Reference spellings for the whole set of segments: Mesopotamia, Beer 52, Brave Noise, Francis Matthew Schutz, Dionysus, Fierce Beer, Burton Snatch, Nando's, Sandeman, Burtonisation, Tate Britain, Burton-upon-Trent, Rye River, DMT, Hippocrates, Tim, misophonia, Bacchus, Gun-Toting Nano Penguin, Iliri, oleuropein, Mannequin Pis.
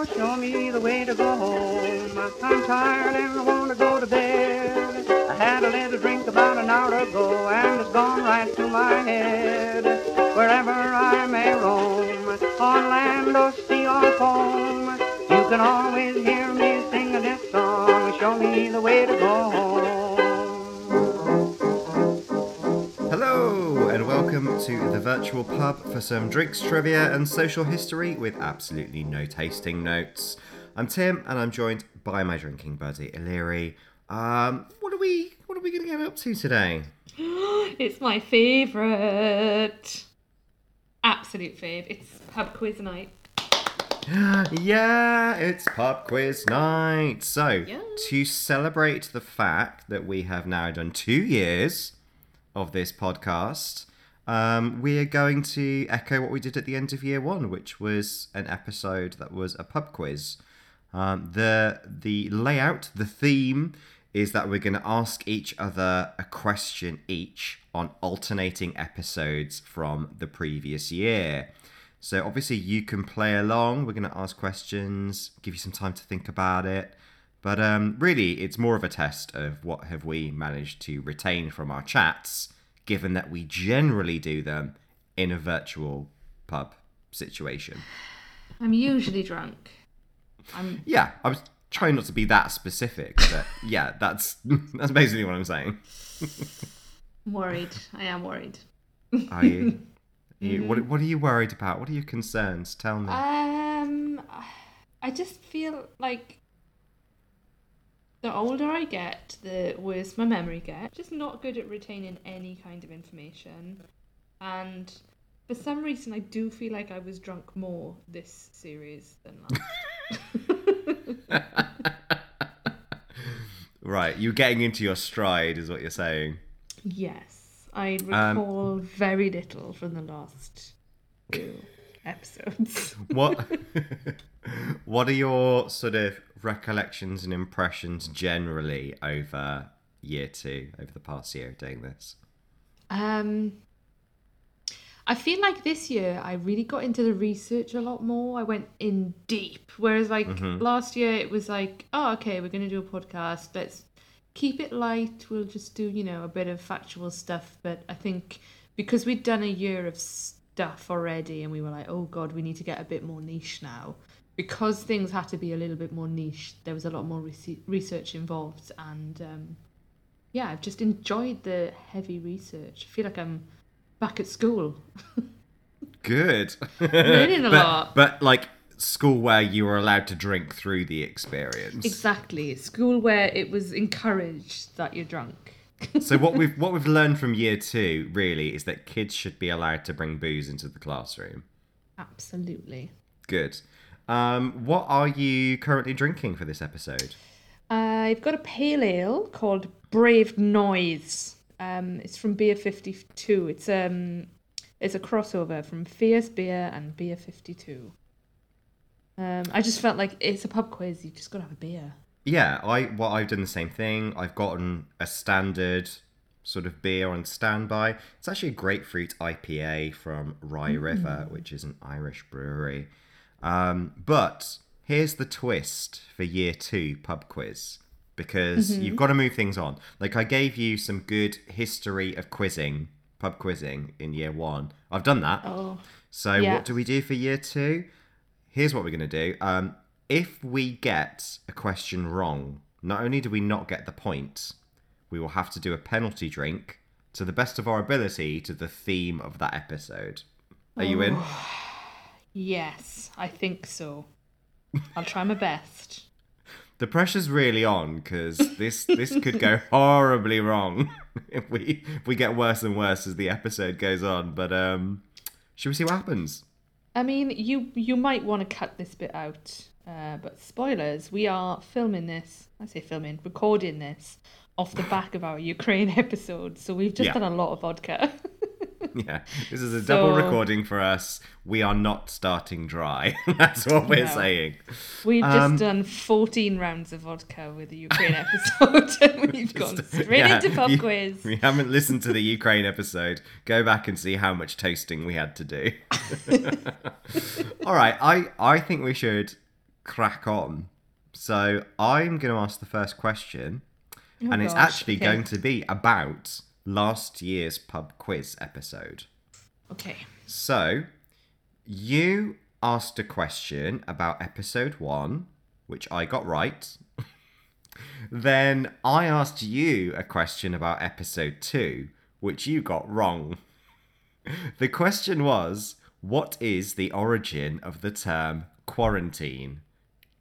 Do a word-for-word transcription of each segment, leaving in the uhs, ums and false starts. Oh, show me the way to go home. I'm tired and I want to go to bed. I had a little drink about an hour ago, and it's gone right to my head. Wherever I may roam, on land or sea or foam, you can always hear me sing this song. Show me the way to go home. Hello, and welcome to the virtual pub for some drinks, trivia, and social history with absolutely no tasting notes. I'm Tim, and I'm joined by my drinking buddy, Iliri. Um, what are we, what are we going to get up to today? It's my favourite. Absolute fave. It's pub quiz night. Yeah, it's pub quiz night. So, yeah. To celebrate the fact that we have now done two years of this podcast, um, we are going to echo what we did at the end of year one, which was an episode that was a pub quiz. Um, the the layout, the theme is that we're going to ask each other a question each on alternating episodes from the previous year. So obviously you can play along. We're going to ask questions, give you some time to think about it. But um, really, it's more of a test of what have we managed to retain from our chats, given that we generally do them in a virtual pub situation. I'm usually drunk. I'm... Yeah, I was... Try not to be that specific, but yeah, that's that's basically what I'm saying. I'm worried. I am worried. Are you? Are you mm. what, what are you worried about? What are your concerns? Tell me. Um, I just feel like the older I get, the worse my memory gets. Just not good at retaining any kind of information. And for some reason, I do feel like I was drunk more this series than last. Right, you're getting into your stride is what you're saying. Yes, I recall um, very little from the last two episodes. What What are your sort of recollections and impressions generally over year two, over the past year of doing this? Um I feel like this year I really got into the research a lot more. I went in deep, whereas like mm-hmm. last year it was like, oh, okay, we're going to do a podcast. Let's keep it light. We'll just do, you know, a bit of factual stuff. But I think because we'd done a year of stuff already and we were like, oh, God, we need to get a bit more niche now. Because things had to be a little bit more niche, there was a lot more research involved. And um, yeah, I've just enjoyed the heavy research. I feel like I'm back at school. Good. Learning a but, lot. But like school where you were allowed to drink through the experience. Exactly. School where it was encouraged that you're drunk. So what we've what we've learned from year two really is that kids should be allowed to bring booze into the classroom. Absolutely. Good. Um, what are you currently drinking for this episode? Uh, I've got a pale ale called Brave Noise. Um, it's from Beer fifty-two. It's um, it's a crossover from Fierce Beer and Beer fifty-two. Um, I just felt like it's a pub quiz. You just gotta have a beer. Yeah, I well, I've done the same thing. I've gotten a standard sort of beer on standby. It's actually a grapefruit I P A from Rye mm. River, which is an Irish brewery. Um, but here's the twist for year two pub quiz. Because mm-hmm. you've got to move things on. Like, I gave you some good history of quizzing, pub quizzing, in year one. I've done that. Oh, so yeah. What do we do for year two? Here's what we're going to do. Um, if we get a question wrong, not only do we not get the point, we will have to do a penalty drink to the best of our ability to the theme of that episode. Are oh. you in? Yes, I think so. I'll try my best. The pressure's really on because this this could go horribly wrong if we if we get worse and worse as the episode goes on. But um, should we see what happens? I mean, you you might want to cut this bit out, uh, but spoilers: we are filming this. I say filming, recording this off the back of our Ukraine episode, so we've just yeah. done a lot of vodka. Yeah, this is a so, double recording for us. We are not starting dry. That's what we're no. saying. We've um, just done fourteen rounds of vodka with the Ukraine episode. And we've just gone straight yeah, into pub you, quiz. We haven't listened to the Ukraine episode. Go back and see how much toasting we had to do. All right, I, I think we should crack on. So I'm going to ask the first question, oh and gosh. it's actually okay. going to be about last year's pub quiz episode. Okay. So you asked a question about episode one, which I got right. Then I asked you a question about episode two, which you got wrong. The question was, what is the origin of the term quarantine?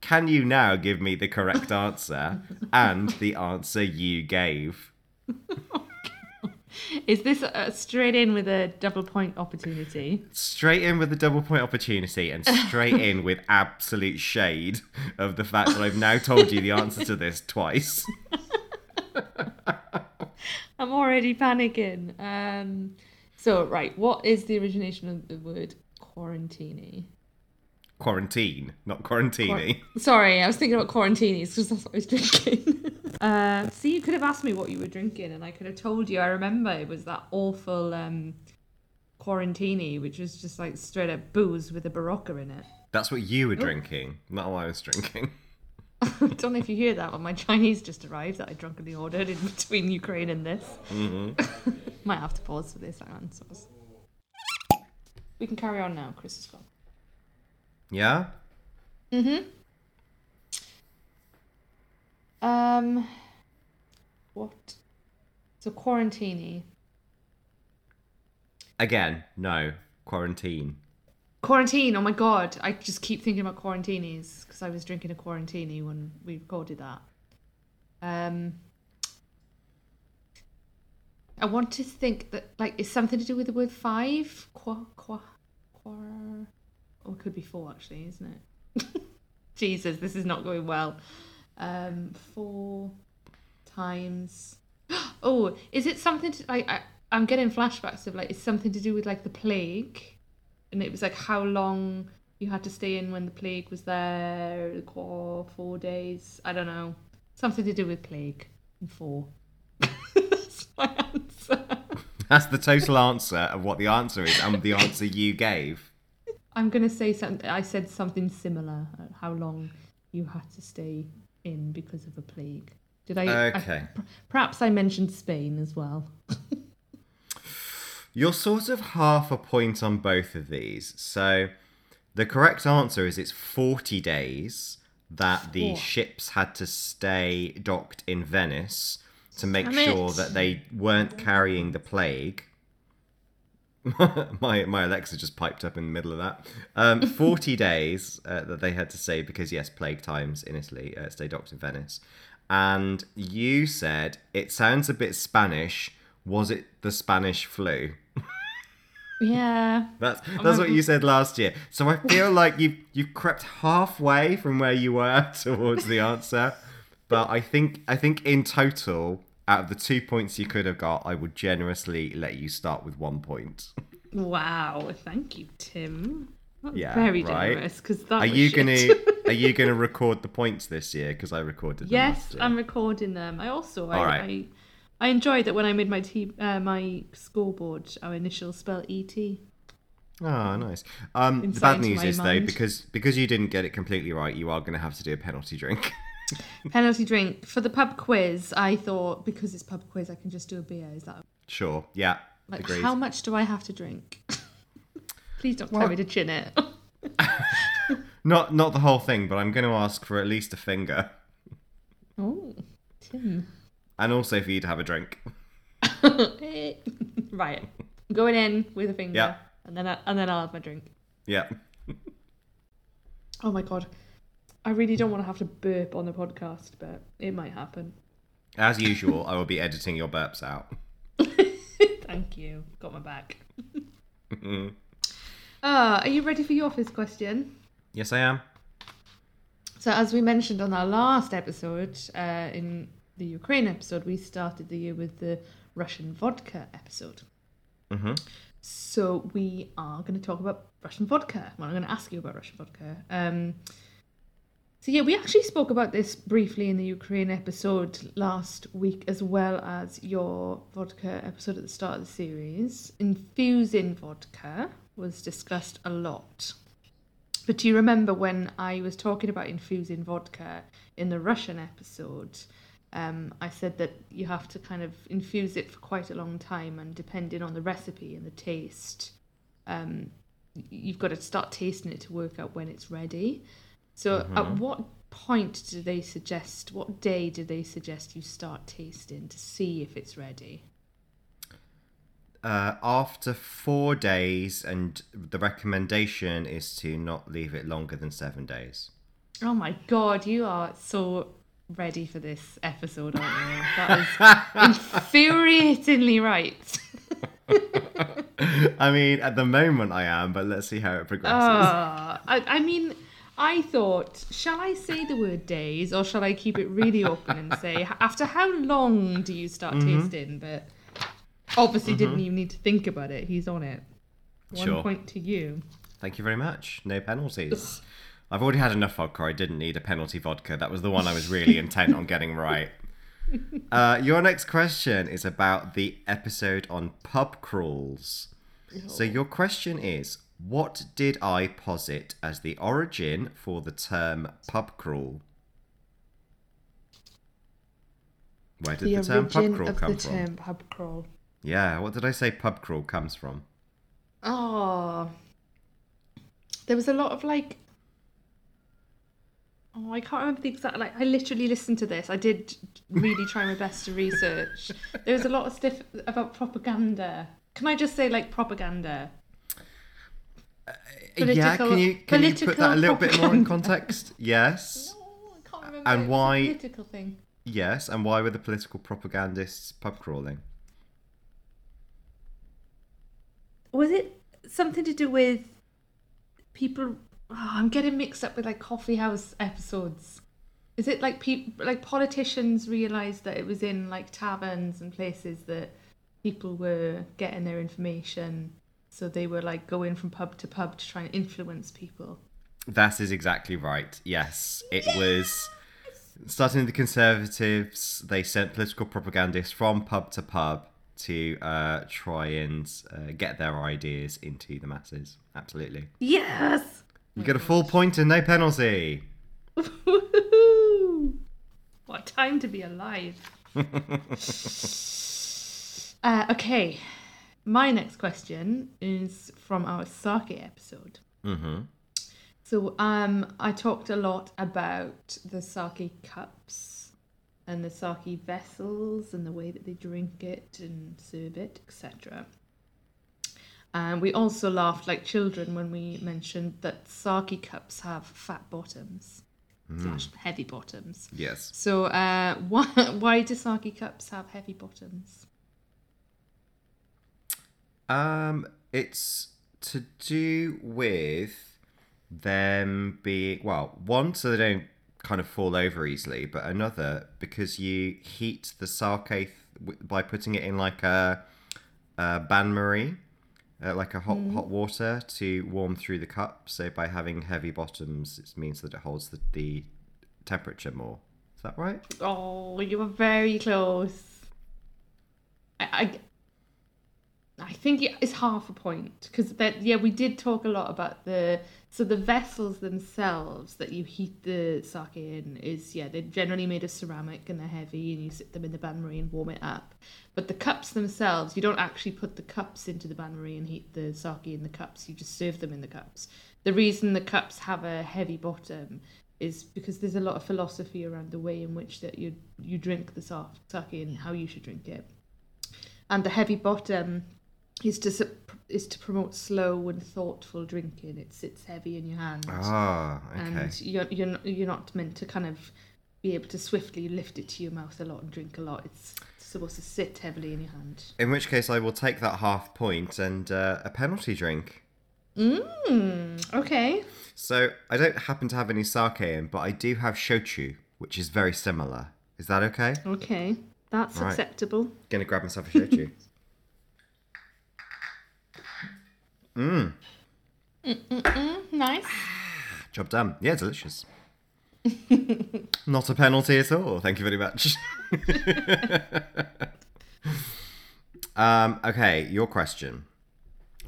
Can you now give me the correct answer and the answer you gave? Is this uh, straight in with a double point opportunity? Straight in with a double point opportunity and straight in with absolute shade of the fact that I've now told you the answer to this twice. I'm already panicking. Um, so, right, what is the origination of the word quarantini? Quarantine, not quarantini. Quar- Sorry, I was thinking about quarantinis because that's what I was drinking. Uh, see, you could have asked me what you were drinking and I could have told you. I remember it was that awful um, quarantini, which was just like straight up booze with a Barocca in it. That's what you were oh. drinking, not what I was drinking. I don't know if you hear that, but my Chinese just arrived that I drunkenly ordered in between Ukraine and this. Mm-hmm. Might have to pause for this, Aaron. We can carry on now, Chris is gone. Yeah? Mm-hmm. Um, what? So quarantini. Again, no. Quarantine. Quarantine, oh my god. I just keep thinking about quarantinis because I was drinking a quarantini when we recorded that. Um, I want to think that, like, it's something to do with the word five. Qua, qua, qua. Oh, it could be four, actually, isn't it? Jesus, this is not going well. Um, four times. Oh, is it something to, like, I, I'm getting flashbacks of, like, it's something to do with, like, the plague. And it was, like, how long you had to stay in when the plague was there. Four, four days. I don't know. Something to do with plague. And four. That's my answer. That's the total answer of what the answer is and the answer you gave. I'm going to say something. I said something similar. How long you had to stay in because of a plague. Did I? Okay. I, perhaps I mentioned Spain as well. You're sort of half a point on both of these. So the correct answer is it's forty days that the what? ships had to stay docked in Venice to make Damn sure it. that they weren't carrying the plague. my my Alexa just piped up in the middle of that. Um, forty days uh, that they had to stay because, yes, plague times in Italy, uh, stay docked in Venice. And you said, it sounds a bit Spanish. Was it the Spanish flu? Yeah. that's that's what you said last year. So I feel like you've, you've crept halfway from where you were towards the answer. But I think I think in total... out of the two points you could have got, I would generously let you start with one point. Wow, thank you, Tim. That's yeah, very right? generous. Because that are was you shit. gonna are you gonna record the points this year? Because I recorded them. Yes, I'm recording them. I also I, right. I I enjoyed that when I made my t- uh, my scoreboard. Our initials spell E T. Ah, oh, nice. Um, Inside the bad news is mind. though, because because you didn't get it completely right, you are going to have to do a penalty drink. Penalty drink. For the pub quiz, I thought, because it's pub quiz, I can just do a beer. Is that... Sure, yeah. Like, agreed. How much do I have to drink? Please don't well, tell me to chin it. not not the whole thing, but I'm going to ask for at least a finger. Oh, Tim. And also for you to have a drink. Right. I'm going in with a finger, yeah. and then I, and then I'll have my drink. Yeah. Oh, my God. I really don't want to have to burp on the podcast, but it might happen. As usual, I will be editing your burps out. Thank you. Got my back. uh, are you ready for your first question? Yes, I am. So as we mentioned on our last episode, uh, in the Ukraine episode, we started the year with the Russian vodka episode. Mm-hmm. So we are going to talk about Russian vodka. Well, I'm going to ask you about Russian vodka. Um... So yeah, we actually spoke about this briefly in the Ukraine episode last week, as well as your vodka episode at the start of the series. Infusing vodka was discussed a lot. But do you remember when I was talking about infusing vodka in the Russian episode? Um, I said that you have to kind of infuse it for quite a long time, and depending on the recipe and the taste, um, you've got to start tasting it to work out when it's ready. So mm-hmm. at what point do they suggest, what day do they suggest you start tasting to see if it's ready? Uh, after four days, and the recommendation is to not leave it longer than seven days. Oh my God, you are so ready for this episode, aren't you? That is infuriatingly right. I mean, at the moment I am, but let's see how it progresses. Uh, I, I mean... I thought, shall I say the word days, or shall I keep it really open and say, after how long do you start mm-hmm. tasting? But obviously mm-hmm. didn't even need to think about it. He's on it. One sure. point to you. Thank you very much. No penalties. I've already had enough vodka. I didn't need a penalty vodka. That was the one I was really intent on getting right. Uh, your next question is about the episode on pub crawls. Oh. So your question is, what did I posit as the origin for the term pub crawl? Where did the, the term pub crawl come the from? The term pub crawl. Yeah, what did I say pub crawl comes from? Oh, there was a lot of like... Oh, I can't remember the exact... Like, I literally listened to this. I did really try my best to research. There was a lot of stuff about propaganda. Can I just say, like, propaganda? Political, yeah, can you can you put that a little propaganda. bit more in context? Yes. No, I can't remember. And why? Political thing. Yes, and why were the political propagandists pub crawling? Was it something to do with people? Oh, I'm getting mixed up with like coffee house episodes. Is it like people, like politicians realised that it was in like taverns and places that people were getting their information? So they were like going from pub to pub to try and influence people. That is exactly right. Yes, it yes! was starting with the Conservatives. They sent political propagandists from pub to pub to uh, try and uh, get their ideas into the masses. Absolutely. Yes. You get a full point and no penalty. Woohoo! What a time to be alive. uh, okay. My next question is from our sake episode. Mm-hmm. So um, I talked a lot about the sake cups and the sake vessels and the way that they drink it and serve it, et cetera. And we also laughed like children when we mentioned that sake cups have fat bottoms, mm. slash heavy bottoms. Yes. So uh, why, why do sake cups have heavy bottoms? Um, it's to do with them being, well, one, so they don't kind of fall over easily, but another, because you heat the sake th- by putting it in like a, a bain-marie, uh, like a hot mm. hot water to warm through the cup. So by having heavy bottoms, it means that it holds the, the temperature more. Is that right? Oh, you were very close. I... I... I think it's half a point because that yeah we did talk a lot about the so the vessels themselves that you heat the sake in is yeah they're generally made of ceramic and they're heavy and you sit them in the bain-marie and warm it up, but the cups themselves, you don't actually put the cups into the bain-marie and heat the sake in the cups, you just serve them in the cups. The reason the cups have a heavy bottom is because there's a lot of philosophy around the way in which that you you drink the sake and how you should drink it, and the heavy bottom is to is to promote slow and thoughtful drinking. It sits heavy in your hand. Ah, okay. And you're you're not, you're not meant to kind of be able to swiftly lift it to your mouth a lot and drink a lot. It's supposed to sit heavily in your hand. In which case, I will take that half point and uh, a penalty drink. Mmm. Okay. So I don't happen to have any sake in, but I do have shochu, which is very similar. Is that okay? Okay, that's right. Acceptable. Gonna grab myself a shochu. Mm. Mm-mm-mm. Nice. Job done. Yeah, delicious. Not a penalty at all. Thank you very much. um, okay, your question.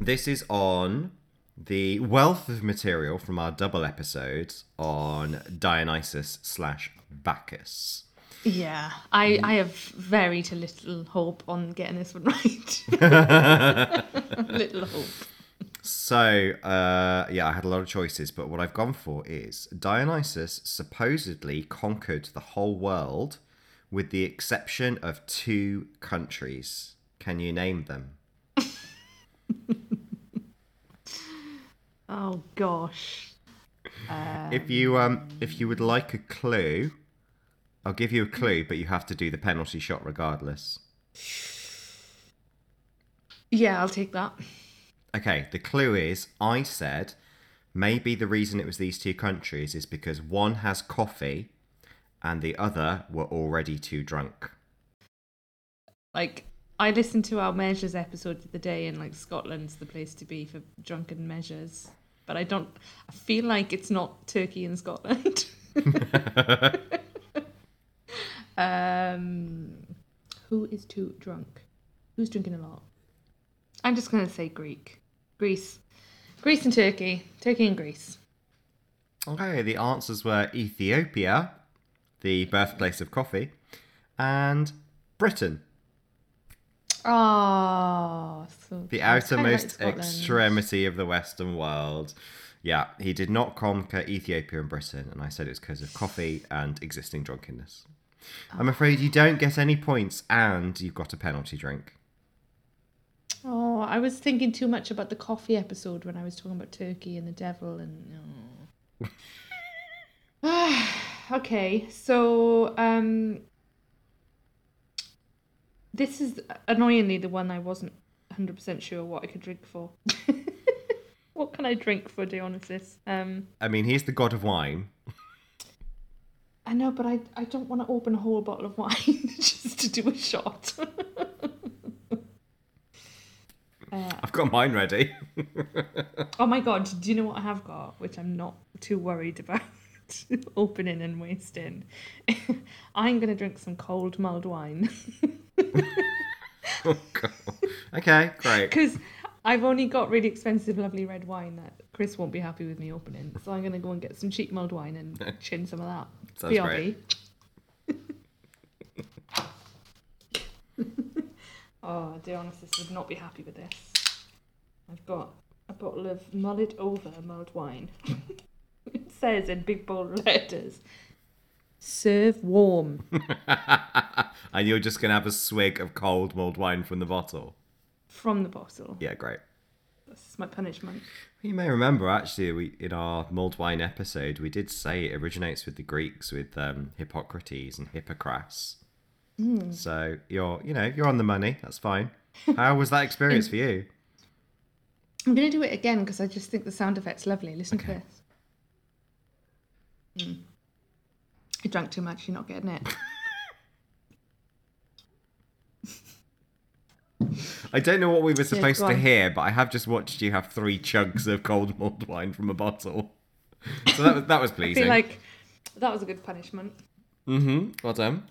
This is on the wealth of material from our double episode on Dionysus slash Bacchus. Yeah, I, I have very to little hope on getting this one right. Little hope. So, uh, yeah, I had a lot of choices, but what I've gone for is Dionysus supposedly conquered the whole world with the exception of two countries. Can you name them? Oh, gosh. Um... If you um, if you would like a clue, I'll give you a clue, but you have to do the penalty shot regardless. Yeah, I'll take that. Okay, the clue is, I said, maybe the reason it was these two countries is because one has coffee and the other were already too drunk. Like, I listened to our measures episode of the day and, like, Scotland's the place to be for drunken measures. But I don't... I feel like it's not Turkey and Scotland. Um, who is too drunk? Who's drinking a lot? I'm just going to say Greek. Greece. Greece and Turkey. Turkey and Greece. Okay, the answers were Ethiopia, the birthplace of coffee, and Britain. Oh, so the outermost extremity of the Western world. Yeah, he did not conquer Ethiopia and Britain, and I said it's because of coffee and existing drunkenness. I'm afraid you don't get any points, and you've got a penalty drink. Oh, I was thinking too much about the coffee episode when I was talking about Turkey and the devil and... Oh. Okay, so um, this is annoyingly the one I wasn't one hundred percent sure what I could drink for. What can I drink for Dionysus? Um, I mean, he's the god of wine. I know, but I, I don't want to open a whole bottle of wine just to do a shot. Uh, I've got mine ready. Oh my god, do you know what I have got, which I'm not too worried about opening and wasting? I'm going to drink some cold mulled wine. Oh god. Okay, great. Because I've only got really expensive lovely red wine that Chris won't be happy with me opening, so I'm going to go and get some cheap mulled wine and chin some of that. Sounds B R B. Great. Oh, Dionysus would not be happy with this. I've got a bottle of mullet over mulled wine. It says in big bold letters, serve warm. And you're just going to have a swig of cold mulled wine from the bottle? From the bottle. Yeah, great. This is my punishment. You may remember, actually, we in our mulled wine episode, we did say it originates with the Greeks, with um, Hippocrates and Hippocras. Mm. So you're, you know, you're on the money. That's fine. How was that experience for you? I'm going to do it again because I just think the sound effect's lovely. Listen okay. to this. Mm. You drank too much. You're not getting it. I don't know what we were supposed yeah, to hear, but I have just watched you have three chugs of cold mulled wine from a bottle. So that was, that was pleasing. I feel like that was a good punishment. Mm-hmm. Well done.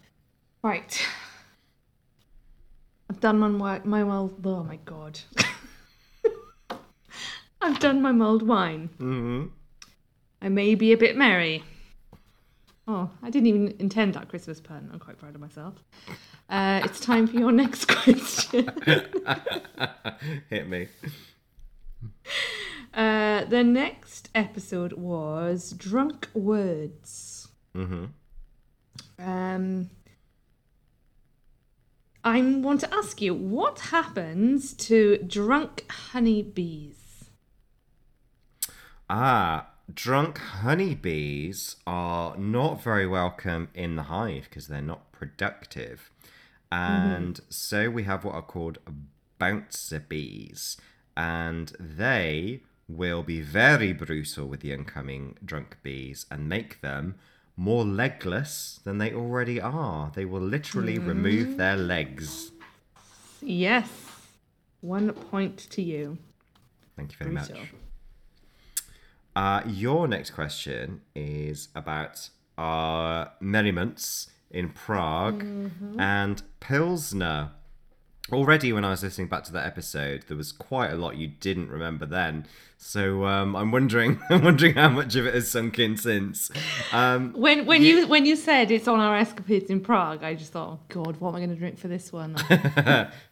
Right. I've done my work, my well. Oh my god. I've done my mulled wine. Mm-hmm. I may be a bit merry. Oh, I didn't even intend that Christmas pun. I'm quite proud of myself. Uh, it's time for your next question. Hit me. Uh, the next episode was Drunk Words. Mm-hmm. Um. I want to ask you, what happens to drunk honeybees? Ah, drunk honeybees are not very welcome in the hive because they're not productive. And mm-hmm. so we have what are called bouncer bees. And they will be very brutal with the incoming drunk bees and make them more legless than they already are. They will literally mm. remove their legs. Yes. One point to you. Thank you very Brutal. much. Uh, your next question is about our merriments in Prague mm-hmm. and Pilsner, already when I was listening back to that episode, there was quite a lot you didn't remember then. So um, I'm wondering, I'm wondering how much of it has sunk in since. Um, when when you, you when you said it's on our escapades in Prague, I just thought, oh God, what am I going to drink for this one?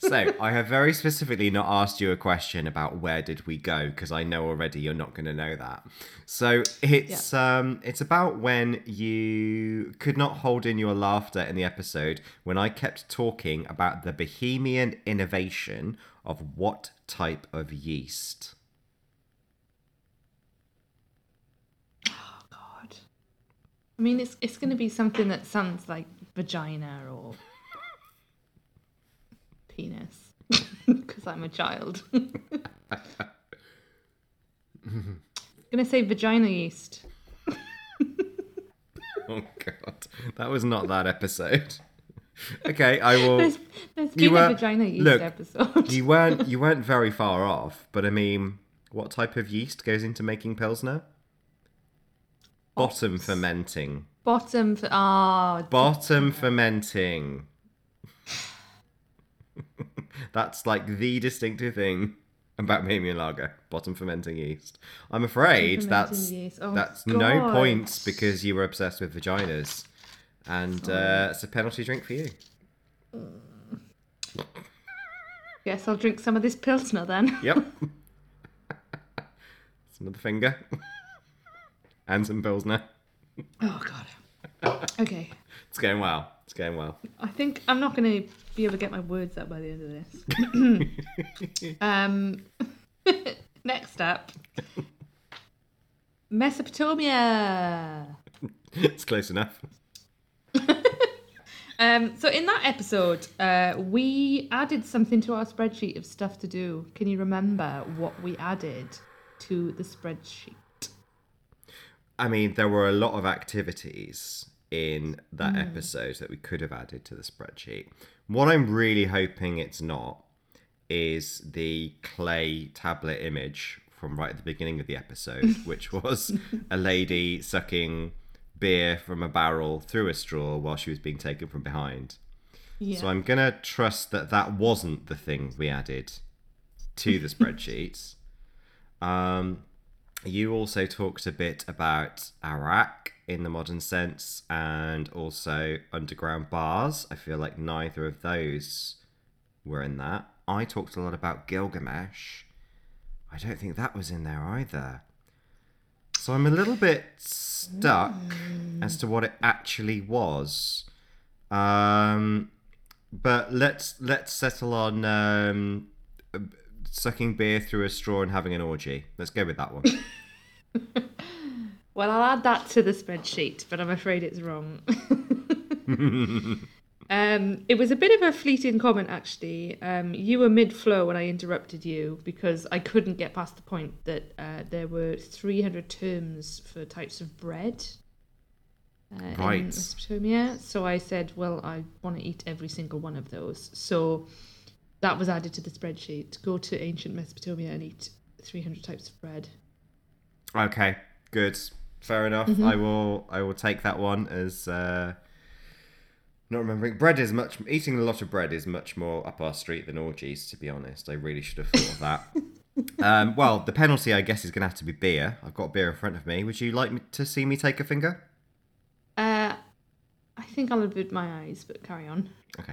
So I have very specifically not asked you a question about where did we go, because I know already you're not going to know that. So it's yeah. um, it's about when you could not hold in your laughter in the episode when I kept talking about the Bohemian innovation of what type of yeast. I mean, it's it's going to be something that sounds like vagina or penis, because I'm a child. I'm going to say vagina yeast. Oh, God. That was not that episode. Okay, I will... There's, there's been you a were... vagina yeast Look, episode. you weren't you weren't very far off, but I mean, what type of yeast goes into making Pilsner? Bottom fermenting. Bottom for ah. Oh, Bottom yeah. fermenting. That's like the distinctive thing about Bohemian Lager. Bottom fermenting yeast. I'm afraid that's oh, that's God. no points because you were obsessed with vaginas, and oh. uh, it's a penalty drink for you. Uh, yes, I'll drink some of this Pilsner then. Yep. It's another finger. And some Pilsner. Oh, God. Okay. It's going well. It's going well. I think I'm not going to be able to get my words out by the end of this. um, Next up. Mesopotamia. It's close enough. um, so in that episode, uh, we added something to our spreadsheet of stuff to do. Can you remember what we added to the spreadsheet? I mean, there were a lot of activities in that mm. episode that we could have added to the spreadsheet. What I'm really hoping it's not is the clay tablet image from right at the beginning of the episode, which was a lady sucking beer from a barrel through a straw while she was being taken from behind. Yeah. So I'm going to trust that that wasn't the thing we added to the spreadsheets. Um... You also talked a bit about Iraq in the modern sense and also underground bars. I feel like neither of those were in that. I talked a lot about Gilgamesh. I don't think that was in there either. So I'm a little bit stuck mm. as to what it actually was. Um, but let's let's settle on... Um, sucking beer through a straw and having an orgy. Let's go with that one. Well, I'll add that to the spreadsheet, but I'm afraid it's wrong. um, it was a bit of a fleeting comment, actually. Um, you were mid-flow when I interrupted you because I couldn't get past the point that uh, there were three hundred terms for types of bread uh, right. in Mesopotamia. So I said, well, I want to eat every single one of those. So... that was added to the spreadsheet. Go to ancient Mesopotamia and eat three hundred types of bread. Okay, good. Fair enough. Mm-hmm. I will I will take that one as uh, not remembering. Bread is much... Eating a lot of bread is much more up our street than orgies, to be honest. I really should have thought of that. um, well, the penalty, I guess, is going to have to be beer. I've got beer in front of me. Would you like me to see me take a finger? Uh, I think I'll avoid my eyes, but carry on. Okay.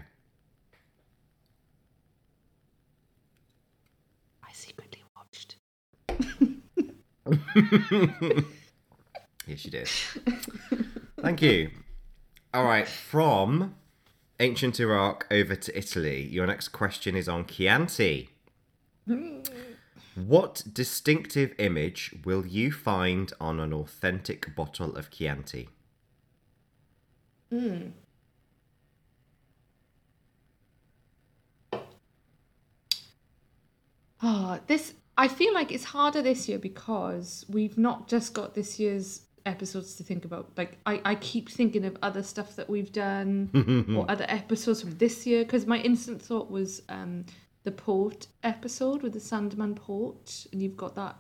Secretly watched. Yes, you did. Thank you. All right, from ancient Iraq over to Italy, your next question is on Chianti. What distinctive image will you find on an authentic bottle of Chianti? Mm. Oh, this, I feel like it's harder this year because we've not just got this year's episodes to think about. Like, I, I keep thinking of other stuff that we've done or other episodes from this year. Because my instant thought was um, the port episode with the Sandeman port. And you've got that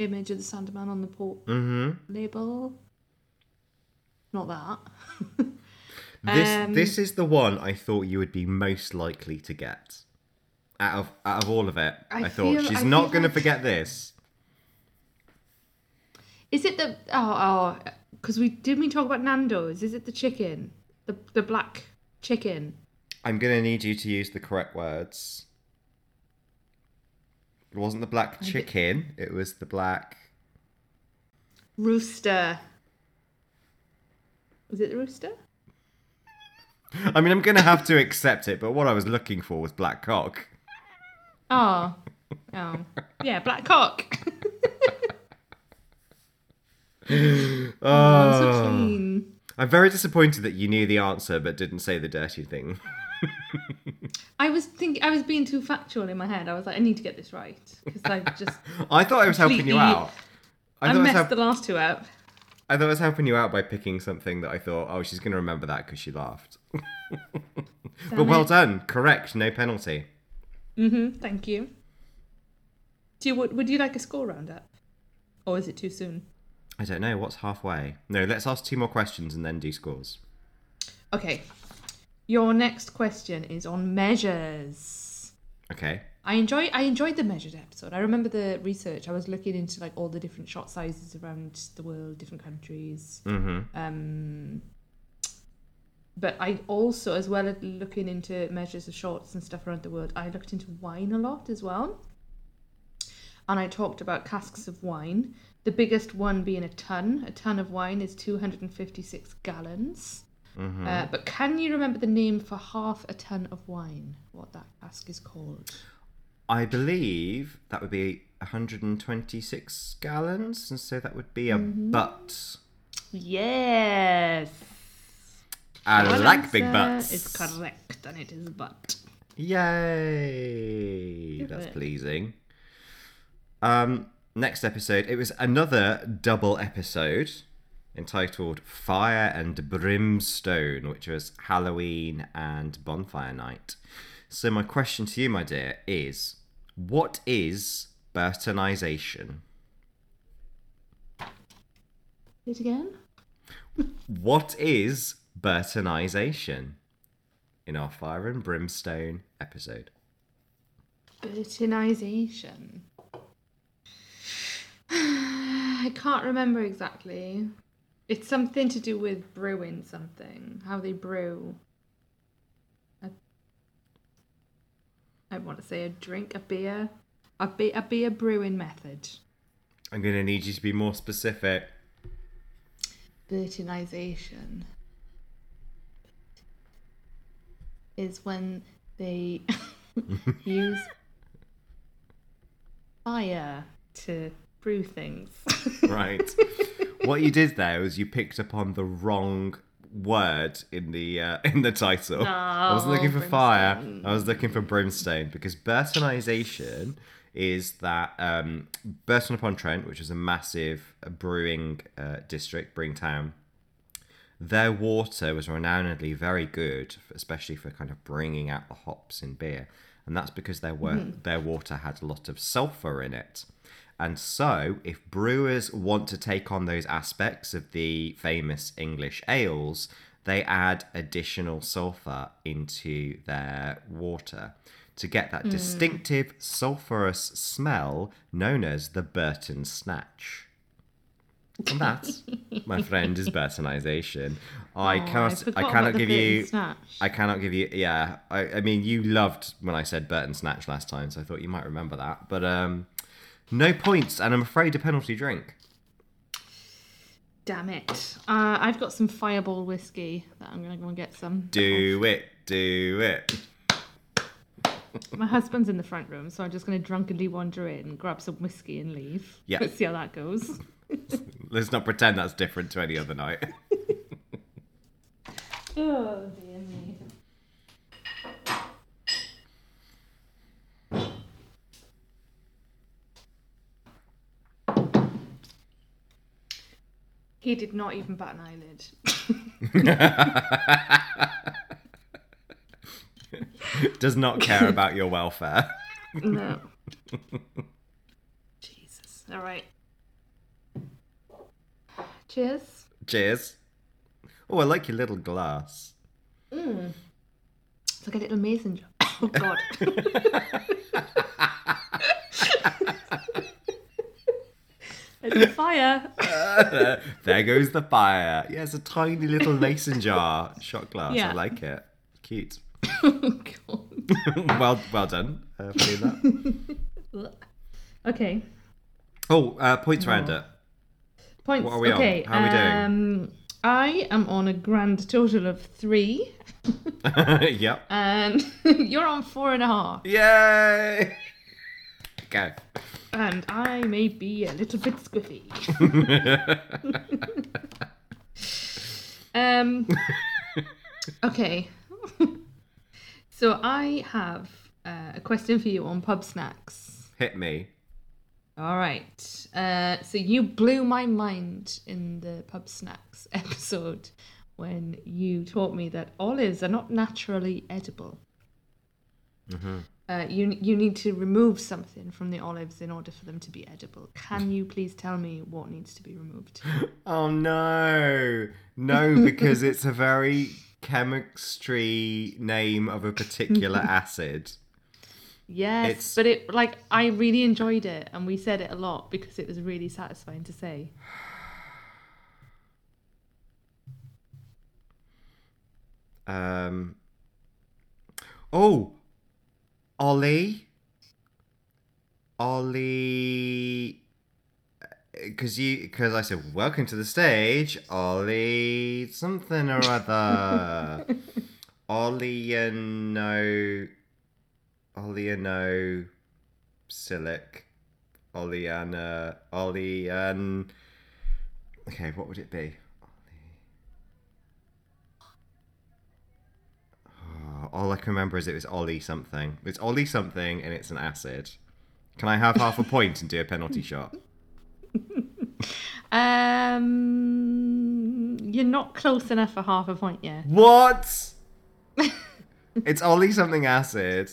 image of the Sandeman on the port mm-hmm. label. Not that. This um, this is the one I thought you would be most likely to get. Out of out of all of it, I, I thought feel, she's I not going like... to forget this. Is it the oh oh? Because we didn't we talk about Nando's? Is it the chicken, the the black chicken? I'm going to need you to use the correct words. It wasn't the black chicken. It was the black rooster. Was it the rooster? I mean, I'm going to have to accept it, but what I was looking for was black cock. Oh. Oh. Yeah, black cock. oh, oh, so clean. I'm very disappointed that you knew the answer but didn't say the dirty thing. I was thinking, I was being too factual in my head. I was like, I need to get this right. Because I just. I thought I was helping you out. I, I messed help- the last two up. I thought I was helping you out by picking something that I thought, oh, she's going to remember that because she laughed. But well done. Correct. No penalty. Mm-hmm. Thank you. Do you, would, would you like a score roundup? Or is it too soon? I don't know. What's halfway? No, let's ask two more questions and then do scores. Okay. Your next question is on measures. Okay. I enjoy. I enjoyed the measured episode. I remember the research. I was looking into like all the different shot sizes around the world, different countries. Mm-hmm. Um, but I also, as well as looking into measures of shots and stuff around the world, I looked into wine a lot as well. And I talked about casks of wine. The biggest one being a ton. A ton of wine is two hundred fifty-six gallons. Mm-hmm. Uh, but can you remember the name for half a ton of wine? What that cask is called? I believe that would be one hundred twenty-six gallons, and so that would be a mm-hmm. butt. Yes. I Your like big butts. It's correct, and it is a butt. Yay! Give That's it. Pleasing. Um, next episode, it was another double episode entitled "Fire and Brimstone," which was Halloween and bonfire night. So my question to you, my dear, is. What is Burtonisation? Do it again. What is Burtonisation? In our Fire and Brimstone episode. Burtonisation. I can't remember exactly. It's something to do with brewing something. How they brew. I want to say a drink, a beer, a, be- a beer brewing method. I'm going to need you to be more specific. Burtonisation is when they use fire to brew things. Right. What you did there was you picked upon the wrong word in the uh, in the title. No, I wasn't looking for brimstone. Fire. I was looking for brimstone, because Burtonisation is that um, Burton-upon-Trent, which is a massive brewing uh, district, brewing town. Their water was renownedly very good, especially for kind of bringing out the hops in beer, and that's because their wor- mm-hmm. their water had a lot of sulfur in it. And so, if brewers want to take on those aspects of the famous English ales, they add additional sulfur into their water to get that mm. distinctive sulfurous smell known as the Burton Snatch. And that, my friend, is Burtonisation. I oh, cannot, I, I cannot give you, snatch. I cannot give you. Yeah, I, I mean, you loved when I said Burton Snatch last time, so I thought you might remember that, but um. No points, and I'm afraid a penalty drink. Damn it. Uh, I've got some Fireball whiskey that I'm going to go and get some. Do it, do it. My husband's in the front room, so I'm just going to drunkenly wander in, grab some whiskey and leave. Yeah. Let's see how that goes. Let's not pretend that's different to any other night. Oh, dear me. He did not even bat an eyelid. Does not care about your welfare. No. Jesus. All right. Cheers. Cheers. Oh, I like your little glass. Mm. It's like a little mason jar. Oh, God. There's a fire. Uh, there goes the fire. Yeah, it's a tiny little mason jar shot glass. Yeah. I like it. Cute. Oh, God. well, well done uh, for doing that. Okay. Oh, uh, points oh. around it. Points. What are we okay. on? How are um, we doing? I am on a grand total of three. Yep. And you're on four and a half. Yay! Okay. And I may be a little bit squiffy. um. Okay. So I have uh, a question for you on pub snacks. Hit me. All right. Uh, so you blew my mind in the pub snacks episode when you taught me that olives are not naturally edible. Mm-hmm. Uh, you you need to remove something from the olives in order for them to be edible. Can you please tell me what needs to be removed? Oh, no. No, because it's a very chemistry name of a particular acid. Yes, it's... but it like I really enjoyed it, and we said it a lot because it was really satisfying to say. Um. Oh, Ollie, Ollie, because you because I said welcome to the stage, Ollie something or other, Ollie and no. Oleano Silic Oleana Olean. Okay, what would it be? Ollie. Oh, all I can remember is it was Ollie something. It's Ollie something and it's an acid. Can I have half a point and do a penalty shot? Um, you're not close enough for half a point yet. What? It's Ollie something acid.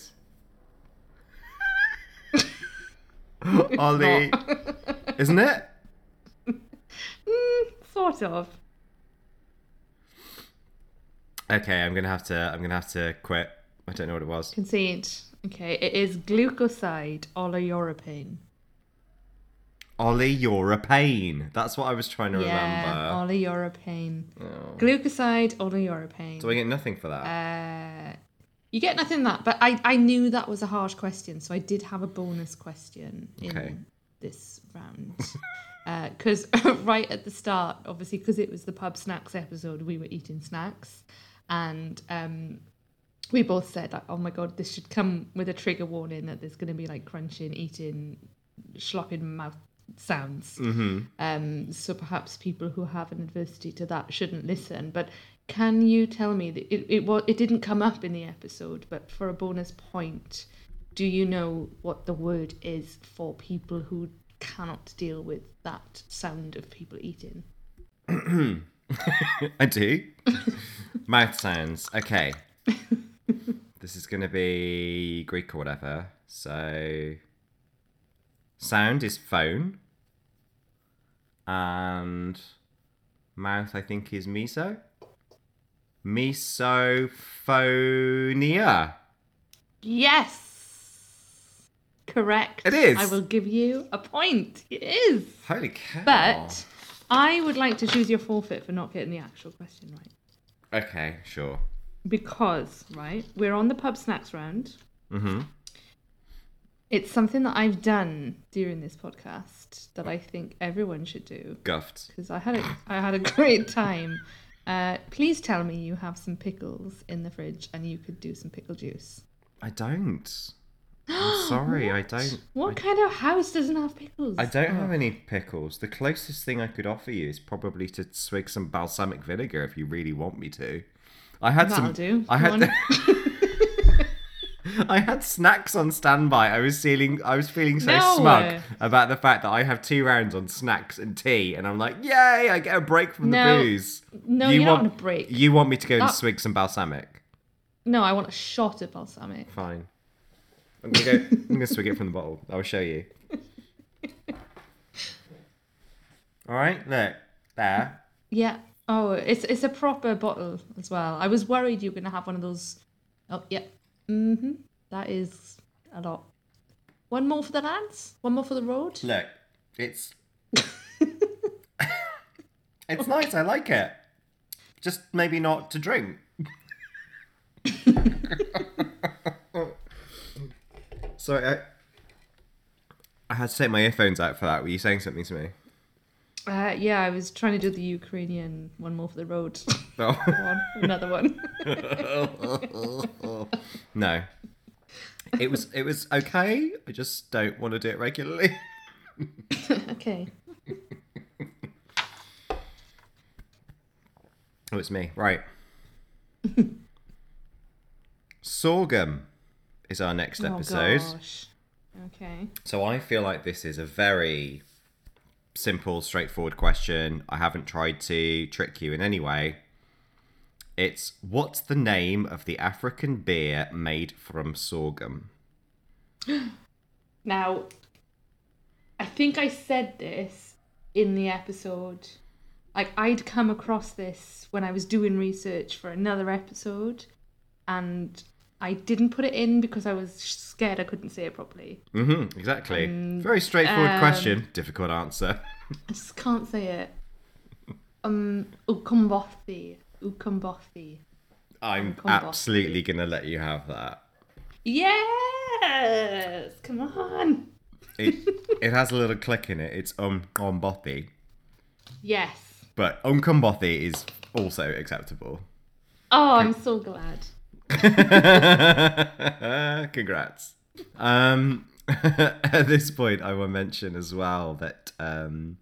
Ollie, isn't it? Mm, sort of. Okay, I'm gonna have to. I'm gonna have to quit. I don't know what it was. Concede. Okay, it is glucoside oleuropein. Oleuropein. That's what I was trying to yeah, remember. Yeah, oleuropein. Oh. Glucoside oleuropein. Do I get nothing for that? Uh, You get nothing that, but I, I knew that was a harsh question, so I did have a bonus question in okay. this round. Because uh, right at the start, obviously, because it was the pub snacks episode, we were eating snacks, and um, we both said, like, oh my God, this should come with a trigger warning that there's going to be like crunching, eating, slopping mouth sounds. Mm-hmm. Um, so perhaps people who have an adversity to that shouldn't listen, but... Can you tell me, that it, it, was, it didn't come up in the episode, but for a bonus point, do you know what the word is for people who cannot deal with that sound of people eating? I do. Mouth sounds. Okay. This is going to be Greek or whatever. So, sound is phone. And mouth, I think, is miso. Misophonia. Yes. Correct. It is. I will give you a point. It is. Holy cow. But I would like to choose your forfeit for not getting the actual question right. Okay, sure. Because, right, we're on the pub snacks round. Mm-hmm. It's something that I've done during this podcast that I think everyone should do. Guffed. Because I had a, I had a great time. Uh, please tell me you have some pickles in the fridge and you could do some pickle juice. I don't. I'm sorry, I don't. What I... kind of house doesn't have pickles? I don't oh. have any pickles. The closest thing I could offer you is probably to swig some balsamic vinegar if you really want me to. I had That'll some. Do. I had. The... I had snacks on standby. I was feeling. I was feeling so no. smug about the fact that I have two rounds on snacks and tea, and I'm like, yay! I get a break from no. the booze. No, you, you want, don't want a break. You want me to go and that... swig some balsamic? No, I want a shot of balsamic. Fine. I'm gonna go. I'm gonna swig it from the bottle. I will show you. All right, look there. Yeah. Oh, it's it's a proper bottle as well. I was worried you were going to have one of those. Oh, yeah. Mm-hmm. That is a lot. One more for the lads? One more for the road? Look, it's... it's nice, I like it. Just maybe not to drink. Sorry, I... I had to take my earphones out for that. Were you saying something to me? Uh, yeah, I was trying to do the Ukrainian one more for the road. Oh. one, another one. No. It was it was okay. I just don't want to do it regularly. Okay. Oh, it's me. Right. Sorghum is our next episode. Oh, gosh. Okay. So I feel like this is a very simple, straightforward question. I haven't tried to trick you in any way. It's, what's the name of the African beer made from sorghum? Now, I think I said this in the episode. Like, I'd come across this when I was doing research for another episode, and I didn't put it in because I was scared I couldn't say it properly. Mm-hmm, exactly. Um, Very straightforward um, question. Difficult answer. I just can't say it. Um, Umqombothi. Umqombothi. I'm Umqombothi. Absolutely going to let you have that. Yes! Come on! It, it has a little click in it. It's Umqombothi. Yes. But Umqombothi is also acceptable. Oh, I'm so glad. Congrats. Um, at this point, I will mention as well that, um,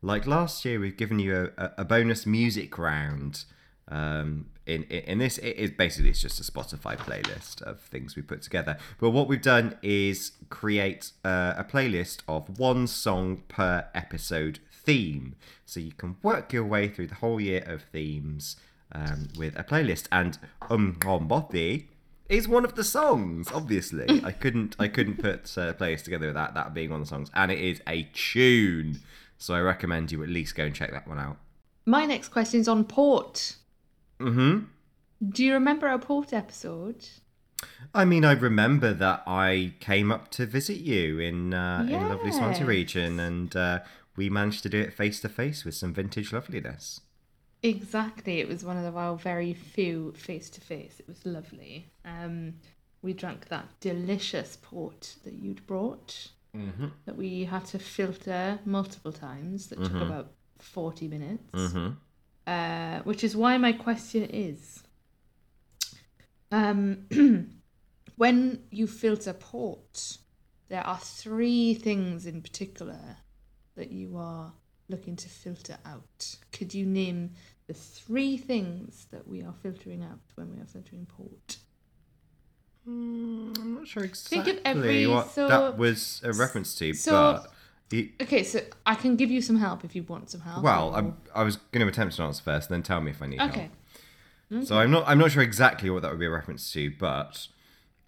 like last year, we've given you a, a bonus music round. Um, in, in in this, it is basically it's just a Spotify playlist of things we put together. But what we've done is create uh, a playlist of one song per episode theme, so you can work your way through the whole year of themes. Um, with a playlist, and Umqombothi is one of the songs. Obviously, I couldn't, I couldn't put uh, playlists together with that. That being one of the songs, and it is a tune. So I recommend you at least go and check that one out. My next question is on port. Mm-hmm. Do you remember our port episode? I mean, I remember that I came up to visit you in uh, yes. in lovely Swansea region, and uh, we managed to do it face to face with some vintage loveliness. Exactly. It was one of our very few face-to-face. It was lovely. Um, we drank that delicious port that you'd brought, mm-hmm. that we had to filter multiple times, that mm-hmm. took about forty minutes, mm-hmm. uh, which is why my question is, um, when you filter port, there are three things in particular that you are looking to filter out. Could you name the three things that we are filtering out when we are filtering port? Mm, I'm not sure exactly Think of every, what so, that was a reference to, so, but... You, okay, so I can give you some help if you want some help. Well, or... I'm, I was going to attempt to answer first, and then tell me if I need okay. help. Okay. So I'm not I'm not sure exactly what that would be a reference to, but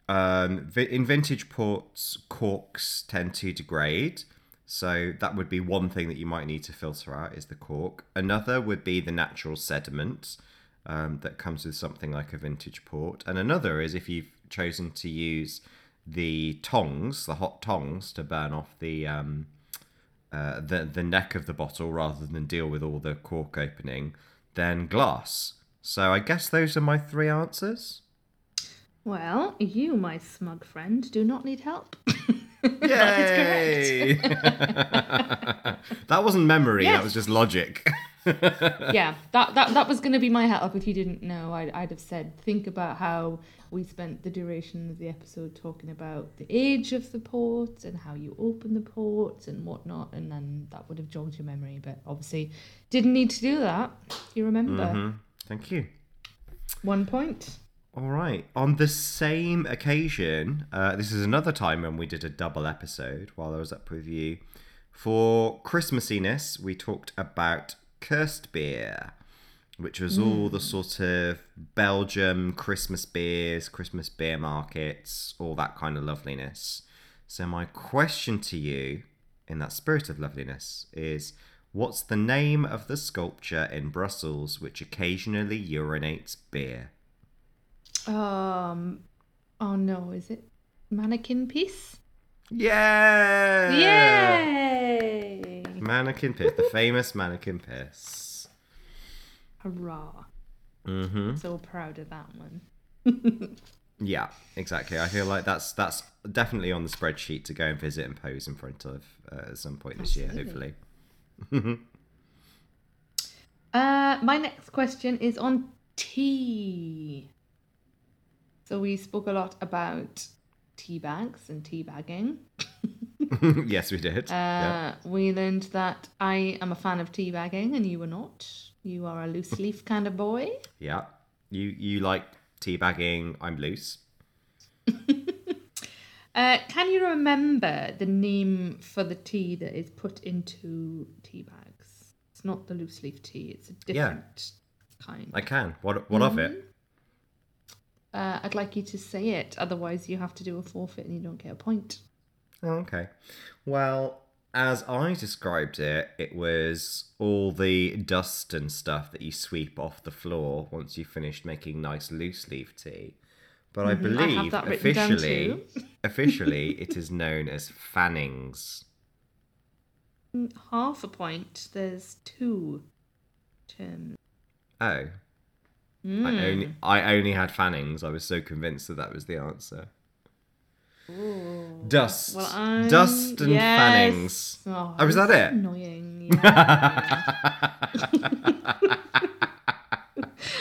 um, in vintage ports, corks tend to degrade. So that would be one thing that you might need to filter out is the cork. Another would be the natural sediment um, that comes with something like a vintage port. And another is if you've chosen to use the tongs, the hot tongs, to burn off the um, uh, the, the neck of the bottle rather than deal with all the cork opening, then glass. So I guess those are my three answers. Well, you, my smug friend, do not need help. Yay! That, that wasn't memory, yes. That was just logic. Yeah, that, that that was going to be my help. If you didn't know, I'd, I'd have said, think about how we spent the duration of the episode talking about the age of the port and how you open the port and whatnot, and then that would have jogged your memory, but obviously didn't need to do that. You remember. Mm-hmm. Thank you. One point. All right. On the same occasion, uh, this is another time when we did a double episode while I was up with you. For Christmassiness, we talked about cursed beer, which was mm. all the sort of Belgium Christmas beers, Christmas beer markets, all that kind of loveliness. So my question to you, in that spirit of loveliness, is What's the name of the sculpture in Brussels which occasionally urinates beer? Um, oh no, is it Mannequin Pis? Yeah! Yay! Mannequin Pis, the famous Mannequin Pis. Hurrah. Mm-hmm. So proud of that one. Yeah, exactly. I feel like that's that's definitely on the spreadsheet to go and visit and pose in front of uh, at some point this Absolutely. year, hopefully. uh, my next question is on tea. So we spoke a lot about tea bags and tea bagging. Yes, we did. Uh, yeah. We learned that I am a fan of tea bagging and you were not. You are a loose leaf kind of boy. Yeah, you you like tea bagging. I'm loose. uh, can you remember the name for the tea that is put into tea bags? It's not the loose leaf tea. It's a different yeah, kind. I can. What what mm-hmm. of it? Uh, I'd like you to say it, otherwise you have to do a forfeit and you don't get a point. Oh, okay. Well, as I described it, it was all the dust and stuff that you sweep off the floor once you've finished making nice loose leaf tea. But I mm-hmm. believe I officially, officially it is known as fannings. Half a point. There's two terms. Oh. Mm. I only I only had fannings. I was so convinced that that was the answer. Ooh. Dust. Well, Dust and yes. fannings. Oh, oh, was that it? Annoying. Yeah.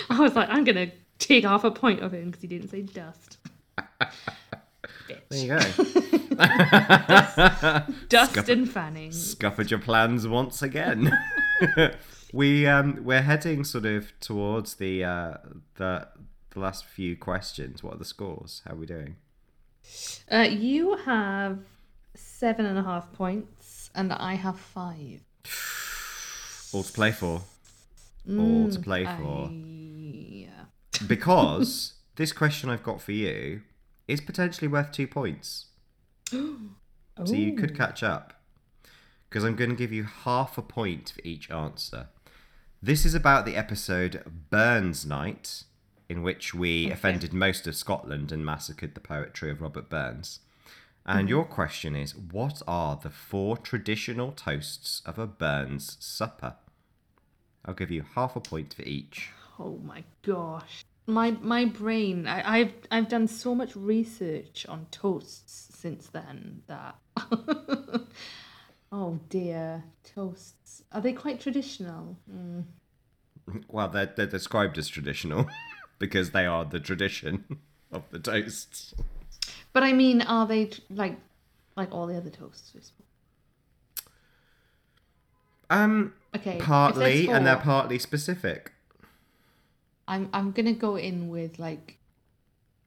I was like, I'm going to take half a point of him because he didn't say dust. Bitch. There you go. Dust, dust Scuff- and fannings. Scuppered your plans once again. We um we're heading sort of towards the uh the the last few questions. What are the scores? How are we doing? Uh, you have seven and a half points, and I have five. All to play for. Mm, All to play for. I... Yeah. Because this question I've got for you is potentially worth two points, oh. so you could catch up. Because I'm going to give you half a point for each answer. This is about the episode Burns Night, in which we okay. offended most of Scotland and massacred the poetry of Robert Burns. And mm-hmm. your question is, what are the four traditional toasts of a Burns supper? I'll give you half a point for each. Oh my gosh. My my brain, I, I've I've done so much research on toasts since then that... Oh dear, toasts. Are they quite traditional? Mm. Well, they're, they're described as traditional because they are the tradition of the toasts. But I mean, are they like like all the other toasts? I suppose? Um. Okay. Partly, four, and they're partly specific. I'm I'm gonna go in with like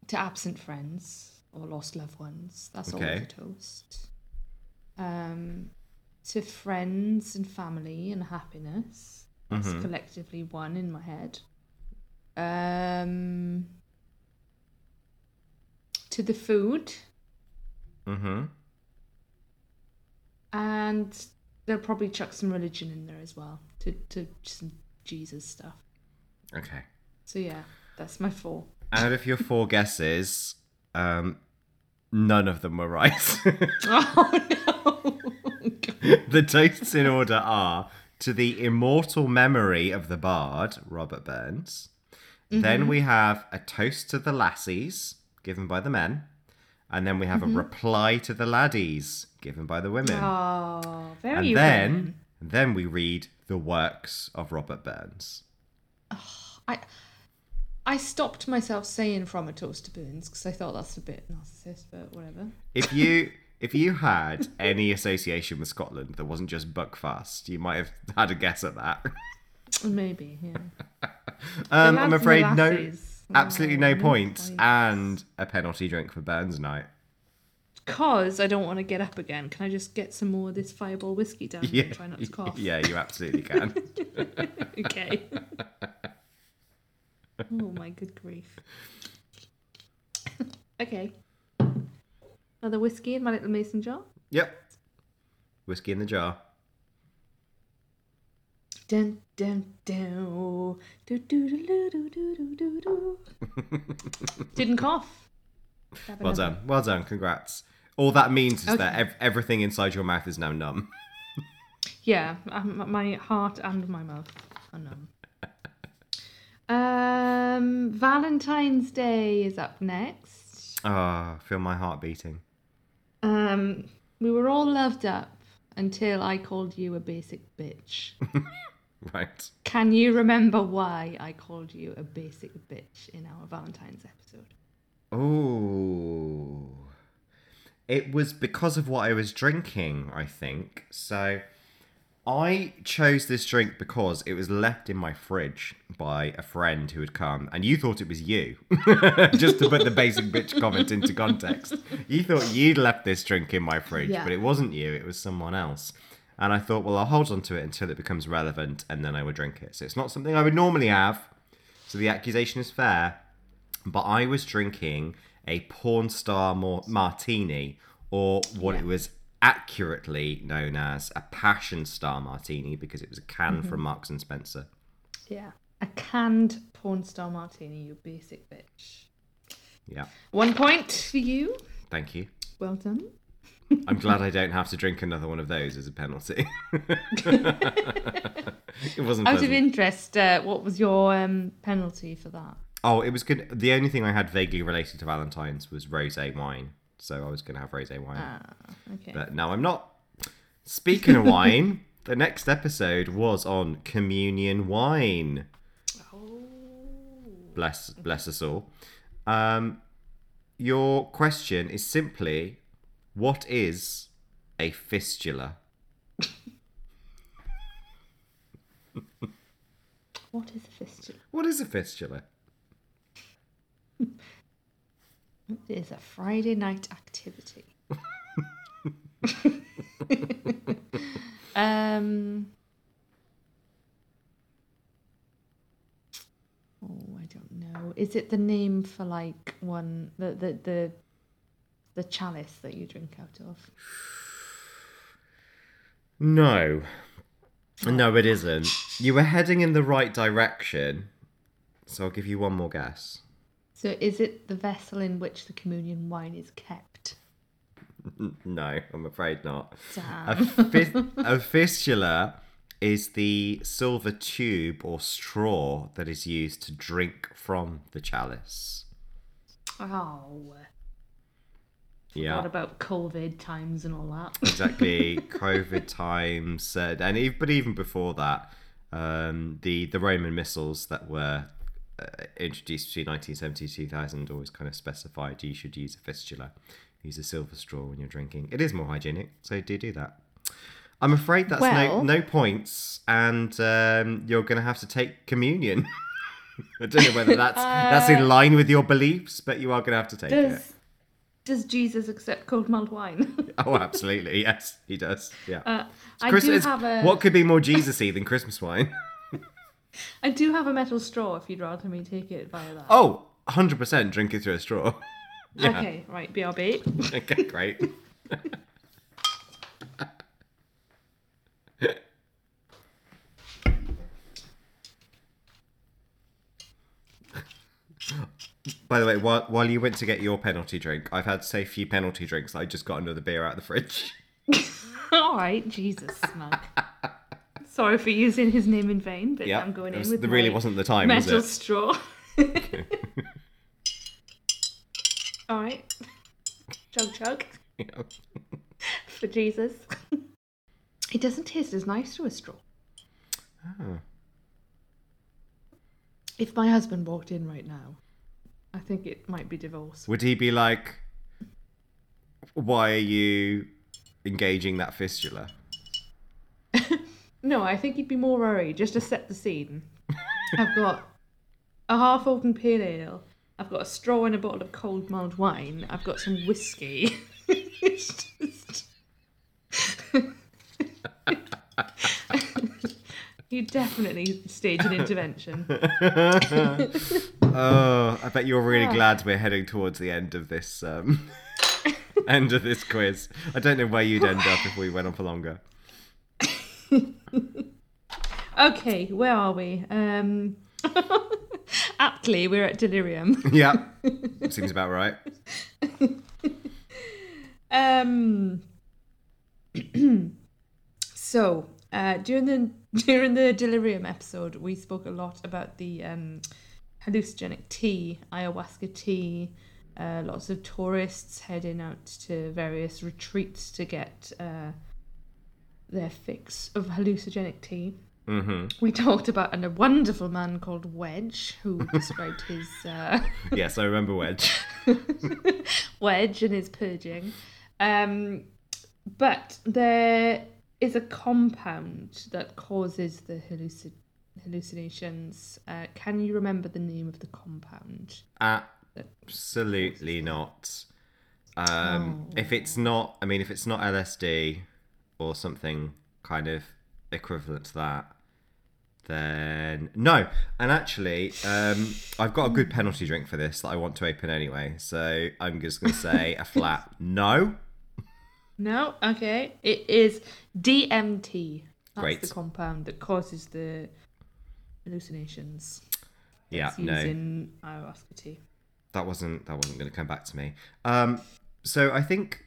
to absent friends or lost loved ones. That's okay. All the toast. Um. To friends and family and happiness. That's mm-hmm. collectively one in my head. Um, to the food. Mm-hmm. And they'll probably chuck some religion in there as well. To, to some Jesus stuff. Okay. So yeah, that's my four. Out of your four guesses, um, none of them were right. Oh no! The toasts in order are to the immortal memory of the bard, Robert Burns. Mm-hmm. Then we have a toast to the lassies, given by the men. And then we have mm-hmm. a reply to the laddies, given by the women. Oh, very And then, women. then we read the works of Robert Burns. Oh, I I stopped myself saying from a toast to Burns because I thought that's a bit narcissist, but whatever. If you... If you had any association with Scotland that wasn't just Buckfast, you might have had a guess at that. Maybe, yeah. um, I'm afraid no, absolutely no, no points, points and a penalty drink for Burns Night. Because I don't want to get up again. Can I just get some more of this Fireball whiskey down yeah. and try not to cough? Yeah, you absolutely can. Okay. Oh, my good grief. Okay. Another whiskey in my little mason jar? Yep. Whiskey in the jar. Dun, dun, dun. Do, do, do, do, do, do, do. Didn't cough. Have well another. done. Well done. Congrats. All that means is okay. that ev- everything inside your mouth is now numb. Yeah, um, my heart and my mouth are numb. Um, Valentine's Day is up next. Ah, oh, feel my heart beating. Um, we were all loved up until I called you a basic bitch. Right. Can you remember why I called you a basic bitch in our Valentine's episode? Oh, it was because of what I was drinking, I think. So I chose this drink because it was left in my fridge by a friend who had come, and you thought it was you. Just to put the basic bitch comment into context. You thought you'd left this drink in my fridge, yeah. But it wasn't you, it was someone else. And I thought, well, I'll hold on to it until it becomes relevant, and then I will drink it. So it's not something I would normally have, so the accusation is fair. But I was drinking a porn star mar- martini, or what yeah. it was accurately known as a passion star martini, because it was a can mm-hmm. from Marks and Spencer. Yeah, a canned porn star martini, you basic bitch. Yeah. One point for you. Thank you. Well done. I'm glad I don't have to drink another one of those as a penalty. It wasn't. Out pleasant. Of interest, uh, what was your um, penalty for that? Oh, it was good. The only thing I had vaguely related to Valentine's was rosé wine, so I was going to have rosé wine. Ah, okay. But no, I'm not. Speaking of wine, the next episode was on communion wine. Oh. Bless, bless us all. Um, your question is simply, what is a fistula? What is a fistula? What is a fistula? It is a Friday night activity. um, oh, I don't know. Is it the name for like one the the the, the chalice that you drink out of? No, no, it isn't. You were heading in the right direction, so I'll give you one more guess. So is it the vessel in which the communion wine is kept? No, I'm afraid not. Damn. A, fi- a fistula is the silver tube or straw that is used to drink from the chalice. Oh. Yeah. What about COVID times and all that? Exactly. COVID times. Uh, and even, but even before that, um, the, the Roman missals that were... Uh, introduced between nineteen seventy to two thousand always kind of specified you should use a fistula, use a silver straw when you're drinking. It is more hygienic, so do do that. I'm afraid that's well, no, no points, and um, you're going to have to take communion. I don't know whether that's uh, that's in line with your beliefs, but you are going to have to take does, it. Does Jesus accept cold mulled wine? Oh, absolutely, yes, he does. Yeah, uh, I Christmas, do have a... What could be more Jesus-y than Christmas wine? I do have a metal straw if you'd rather me take it via that. Oh, one hundred percent drink it through a straw. Yeah. Okay, right, B R B. Okay, great. By the way, while, while you went to get your penalty drink, I've had so few penalty drinks that I just got another beer out of the fridge. All right, Jesus, Smug. Sorry for using his name in vain, but yep. I'm going in was, with the really wasn't the time, metal was it? Straw. Okay. All right, chug chug yep. For Jesus. It doesn't taste as nice through a straw. Oh. If my husband walked in right now, I think it might be divorce. Would he be like, "Why are you engaging that fistula?" No, I think he'd be more worried, just to set the scene. I've got a half-open pale ale. I've got a straw and a bottle of cold mulled wine. I've got some whiskey. It's just... You definitely stage an intervention. Oh, I bet you're really glad we're heading towards the end of this um, end of this quiz. I don't know where you'd end up if we went on for longer. Okay, where are we? Um, aptly, we're at delirium. Yeah, seems about right. um, so uh, during the during the delirium episode, we spoke a lot about the um, hallucinogenic tea, ayahuasca tea. Uh, lots of tourists heading out to various retreats to get uh, their fix of hallucinogenic tea. Mm-hmm. We talked about an, a wonderful man called Wedge who described his... Uh... Yes, I remember Wedge. Wedge and his purging. Um, but there is a compound that causes the halluc- hallucinations. Uh, can you remember the name of the compound? Uh Absolutely not. Um, oh. If it's not, I mean, if it's not L S D or something kind of equivalent to that, then no. And actually, um, I've got a good penalty drink for this that I want to open anyway. So I'm just going to say a flat no. No, okay. It is D M T. That's Great. The compound that causes the hallucinations. Yeah, it's no. Using ayahuasca tea. That wasn't that wasn't going to come back to me. Um, so I think,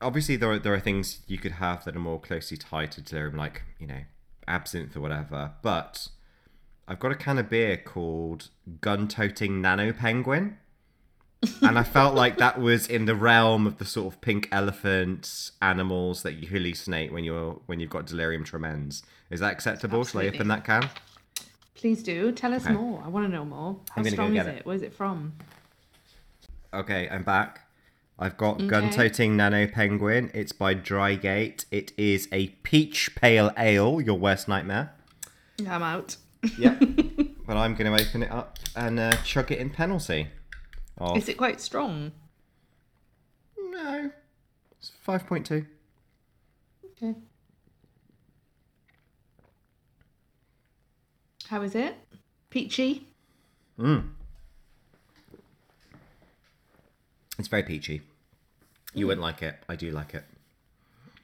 obviously, there are, there are things you could have that are more closely tied to delirium, like, you know, absinthe or whatever. But I've got a can of beer called Gun-Toting Nano Penguin. And I felt like that was in the realm of the sort of pink elephant animals that you hallucinate when, you're, when you've got delirium tremens. Is that acceptable? Absolutely. Shall I open that can? Please do. Tell us okay. more. I want to know more. How strong is it? it? Where's it from? Okay, I'm back. I've got okay. Gun-Toting Nano Penguin. It's by Drygate. It is a peach pale ale, your worst nightmare. I'm out. Yep. But I'm going to open it up and uh, chug it in penalty. Of... Is it quite strong? No. It's five point two. Okay. How is it? Peachy? Mm. It's very peachy. You mm. wouldn't like it. I do like it.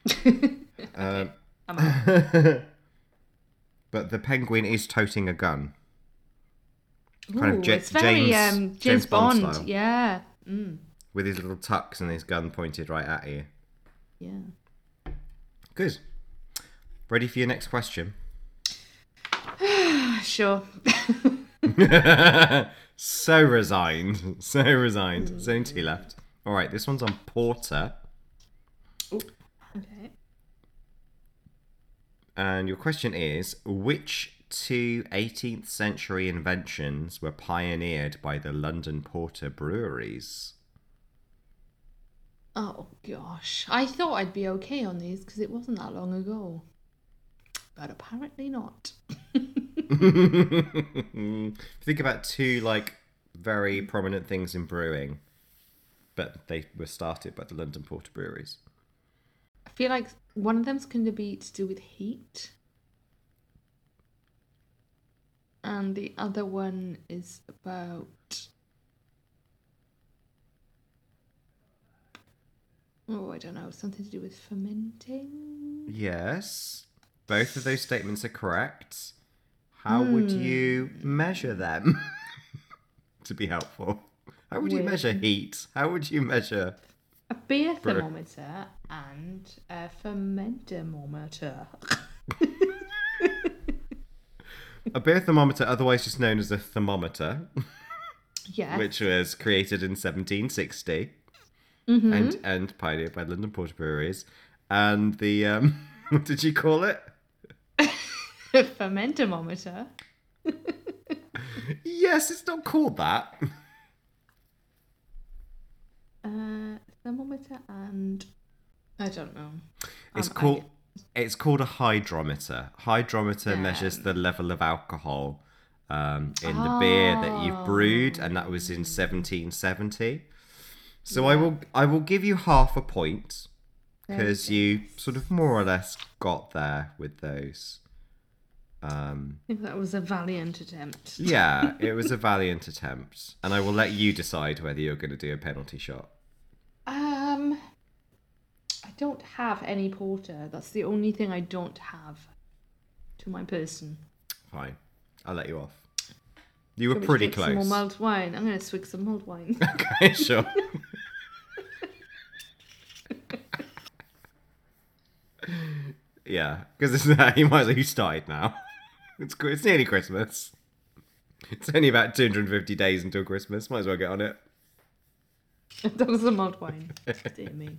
okay, um, I'm out. But the penguin is toting a gun. Ooh, kind of J- it's very, James, um, James, James Bond. Bond style. Yeah. Mm. With his little tucks and his gun pointed right at you. Yeah. Good. Ready for your next question? Sure. so resigned. So resigned. There's only two left. All right, this one's on porter. Ooh. Okay. And your question is, which two eighteenth century inventions were pioneered by the London porter breweries? Oh, gosh. I thought I'd be okay on these because it wasn't that long ago. But apparently not. Think about two like very prominent things in brewing, but they were started by the London porter breweries. I feel like one of them's going to be to do with heat, and the other one is about oh I don't know something to do with fermenting. Yes. Both of those statements are correct. How mm. would you measure them? To be helpful. How would With... you measure heat? How would you measure... A beer thermometer Bro- and a fermentamometer. A beer thermometer, otherwise just known as a thermometer. Yes. Which was created in seventeen sixty. Mm-hmm. And, and pioneered by London porter breweries. And the... Um, what did you call it? Fermentamometer. Yes, it's not called that. Uh, thermometer and I don't know. It's um, called I... it's called a hydrometer. Hydrometer um, measures the level of alcohol um, in oh. the beer that you've brewed, and that was in seventeen seventy. So yeah. I will I will give you half a point because you sort of more or less got there with those. Um, I think that was a valiant attempt. Yeah, it was a valiant attempt. And I will let you decide whether you're going to do a penalty shot. Um, I don't have any porter. That's the only thing I don't have. to my person. Fine. I'll let you off. You were Probably pretty close. Some more mulled wine. I'm going to swig some mulled wine. Okay, sure. Yeah, because uh, you might as well, you started now. It's it's nearly Christmas. It's only about two hundred fifty days until Christmas. Might as well get on it. That was a mulled wine. Dear me.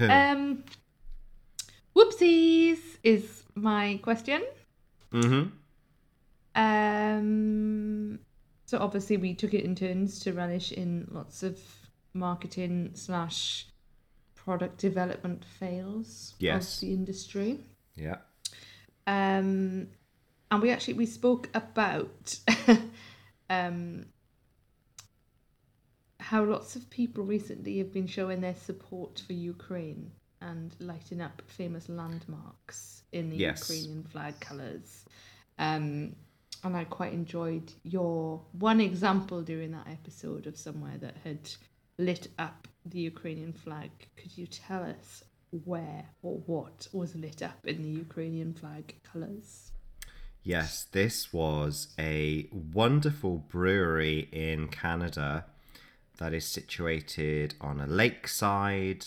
um, whoopsies is my question. Mm-hmm. Um, so obviously we took it in turns to relish in lots of marketing slash product development fails yes. of the industry. Yeah. Um, and we actually, we spoke about um, how lots of people recently have been showing their support for Ukraine and lighting up famous landmarks in the yes. Ukrainian flag colours. Um, and I quite enjoyed your one example during that episode of somewhere that had lit up the Ukrainian flag. Could you tell us where or what was lit up in the Ukrainian flag colours? Yes, this was a wonderful brewery in Canada that is situated on a lakeside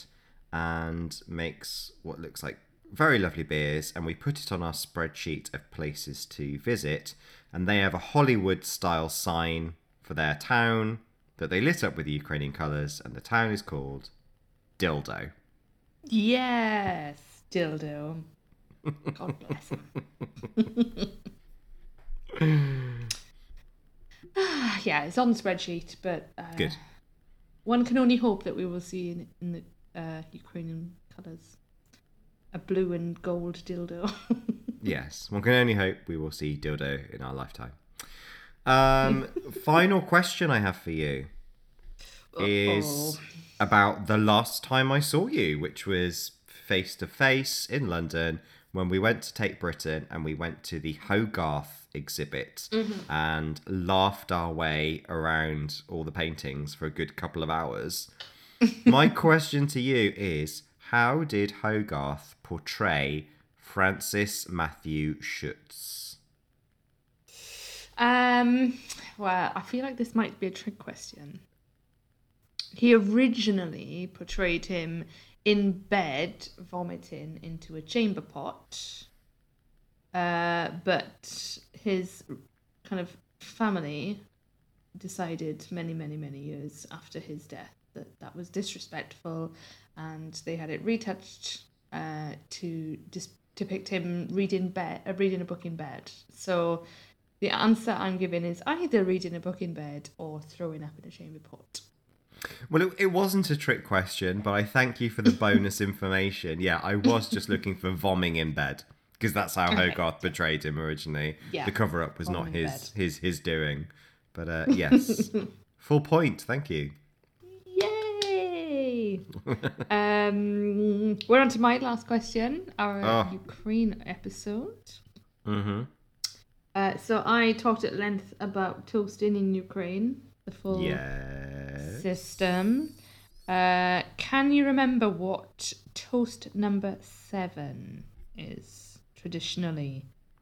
and makes what looks like very lovely beers, and we put it on our spreadsheet of places to visit, and they have a Hollywood-style sign for their town that they lit up with the Ukrainian colours, and the town is called Dildo. Yes, Dildo. God bless him. Yeah, it's on the spreadsheet, but uh, good. One can only hope that we will see in, in the Uh, Ukrainian colours a blue and gold dildo. Yes, one can only hope we will see dildo in our lifetime. Um, final question I have for you is Uh-oh. about the last time I saw you, which was face to face in London when we went to Tate Britain and we went to the Hogarth exhibit mm-hmm. and laughed our way around all the paintings for a good couple of hours. My question to you is, how did Hogarth portray Francis Matthew Schutz? Um, well, I feel like this might be a trick question. He originally portrayed him in bed, vomiting into a chamber pot. Uh, but his kind of family decided many, many, many years after his death that that was disrespectful, and they had it retouched uh, to dis- depict him reading bed, uh, reading a book in bed. So the answer I'm giving is either reading a book in bed or throwing up in a chamber pot. Well, it, it wasn't a trick question, but I thank you for the bonus information. Yeah, I was just looking for vomiting in bed, because that's how okay. Hogarth portrayed him originally. Yeah. The cover-up was Vom not his, his his doing. But uh, yes, full point, thank you. um, we're on to my last question, our oh. Ukraine episode. Mm-hmm. Uh, so I talked at length about toasting in Ukraine, the full yes. system. Uh, can you remember what toast number seven is traditionally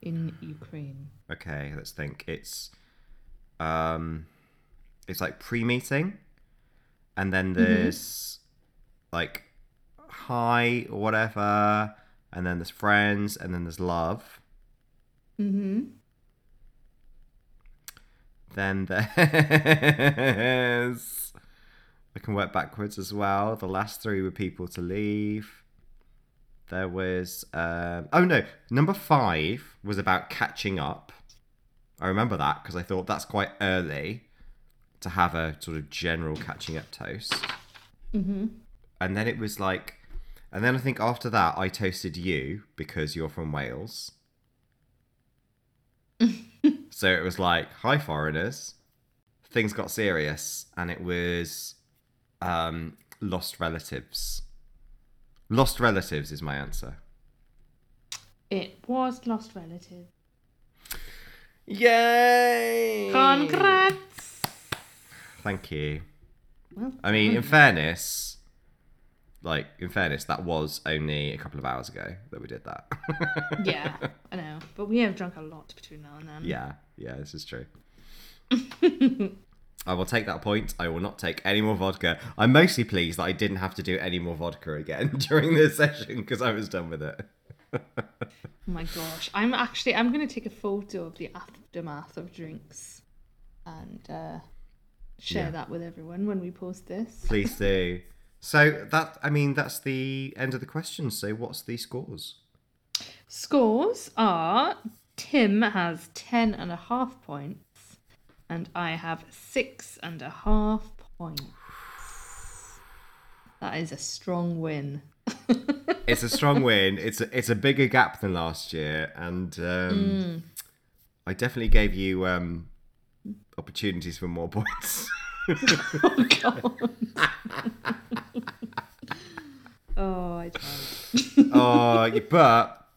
in Ukraine? Okay, let's think. It's um, it's like pre-meeting, and then there's mm-hmm. like hi or whatever, and then there's friends, and then there's love. Mm-hmm. Then there's I can work backwards as well. The last three were people to leave. There was um oh no, number five was about catching up. I remember that because I thought that's quite early to have a sort of general catching up toast. Mm-hmm. And then it was like, and then I think after that I toasted you because you're from Wales. So it was like, hi foreigners. Things got serious, and it was um, lost relatives. Lost relatives is my answer. It was lost relatives. Yay! Congrats! Thank you. Well, I mean, in fairness, like, in fairness, that was only a couple of hours ago that we did that. Yeah, I know. But we have drunk a lot between now and then. Yeah, yeah, this is true. I will take that point. I will not take any more vodka. I'm mostly pleased that I didn't have to do any more vodka again during this session because I was done with it. Oh my gosh. I'm actually, I'm going to take a photo of the aftermath of drinks and uh, share yeah. that with everyone when we post this. Please do. So that, I mean, that's the end of the question. So what's the scores? Scores are Tim has ten and a half points and I have six and a half points. That is a strong win. It's a strong win. It's a, it's a bigger gap than last year. And um, mm. I definitely gave you um, opportunities for more points. Oh, God. Oh, I tried. Oh, but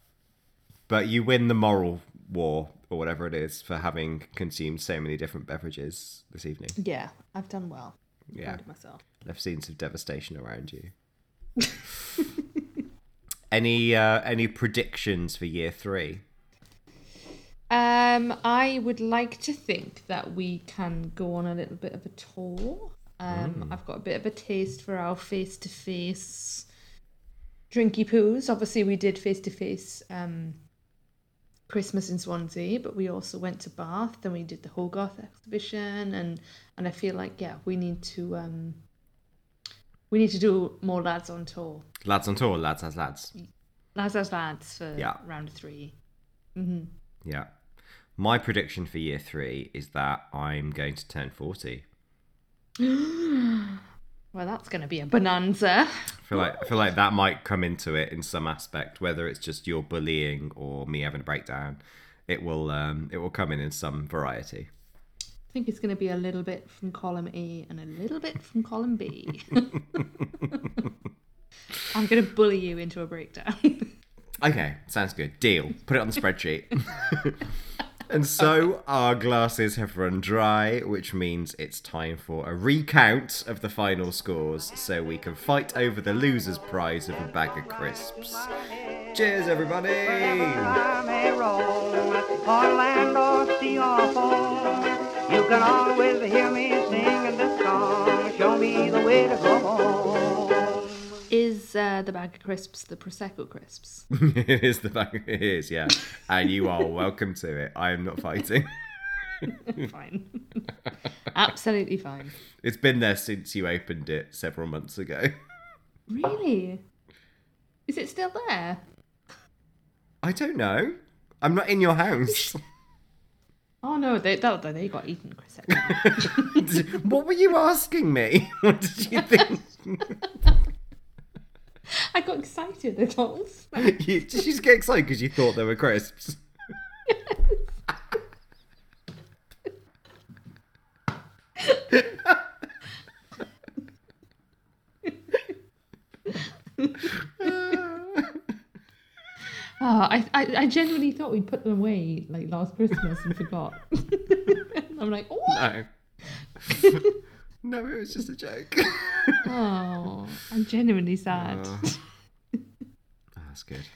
but you win the moral war or whatever it is for having consumed so many different beverages this evening. Yeah, I've done well. Yeah, proud of myself. I've seen some devastation around you. Any uh, any predictions for year three? Um, I would like to think that we can go on a little bit of a tour. Um, mm. I've got a bit of a taste for our face-to-face drinky poos. Obviously, we did face-to-face um, Christmas in Swansea, but we also went to Bath, then we did the Hogarth exhibition, and, and I feel like, yeah, we need to um, we need to do more lads on tour. Lads on tour, lads as lads. Lads as lads for yeah. round three. Mm-hmm. Yeah. My prediction for year three is that I'm going to turn forty. Well, that's going to be a bonanza. I feel like I feel like that might come into it in some aspect, whether it's just your bullying or me having a breakdown. It will um, it will come in in some variety. I think it's going to be a little bit from column A and a little bit from column B. I'm going to bully you into a breakdown. Okay, sounds good. Deal. Put it on the spreadsheet. And so okay. Our glasses have run dry, which means it's time for a recount of the final scores so we can fight over the loser's prize of a bag of crisps. Cheers, everybody! You can always hear me singing this song. Show me the way to go home. Is uh, the bag of crisps the Prosecco crisps? It is the bag of, it is, yeah. And you are welcome to it. I am not fighting. Fine. Absolutely fine. It's been there since you opened it several months ago. Really? Is it still there? I don't know. I'm not in your house. Oh, no, they, that, they got eaten, Prosecco. What were you asking me? What did you think? I got excited, I thought. You, did you just get excited because you thought there were crisps? Yes. Oh, I, I, I genuinely thought we'd put them away like last Christmas and forgot. I'm like, oh! No. No, it was just a joke. Oh, I'm genuinely sad. Oh. Oh, that's good.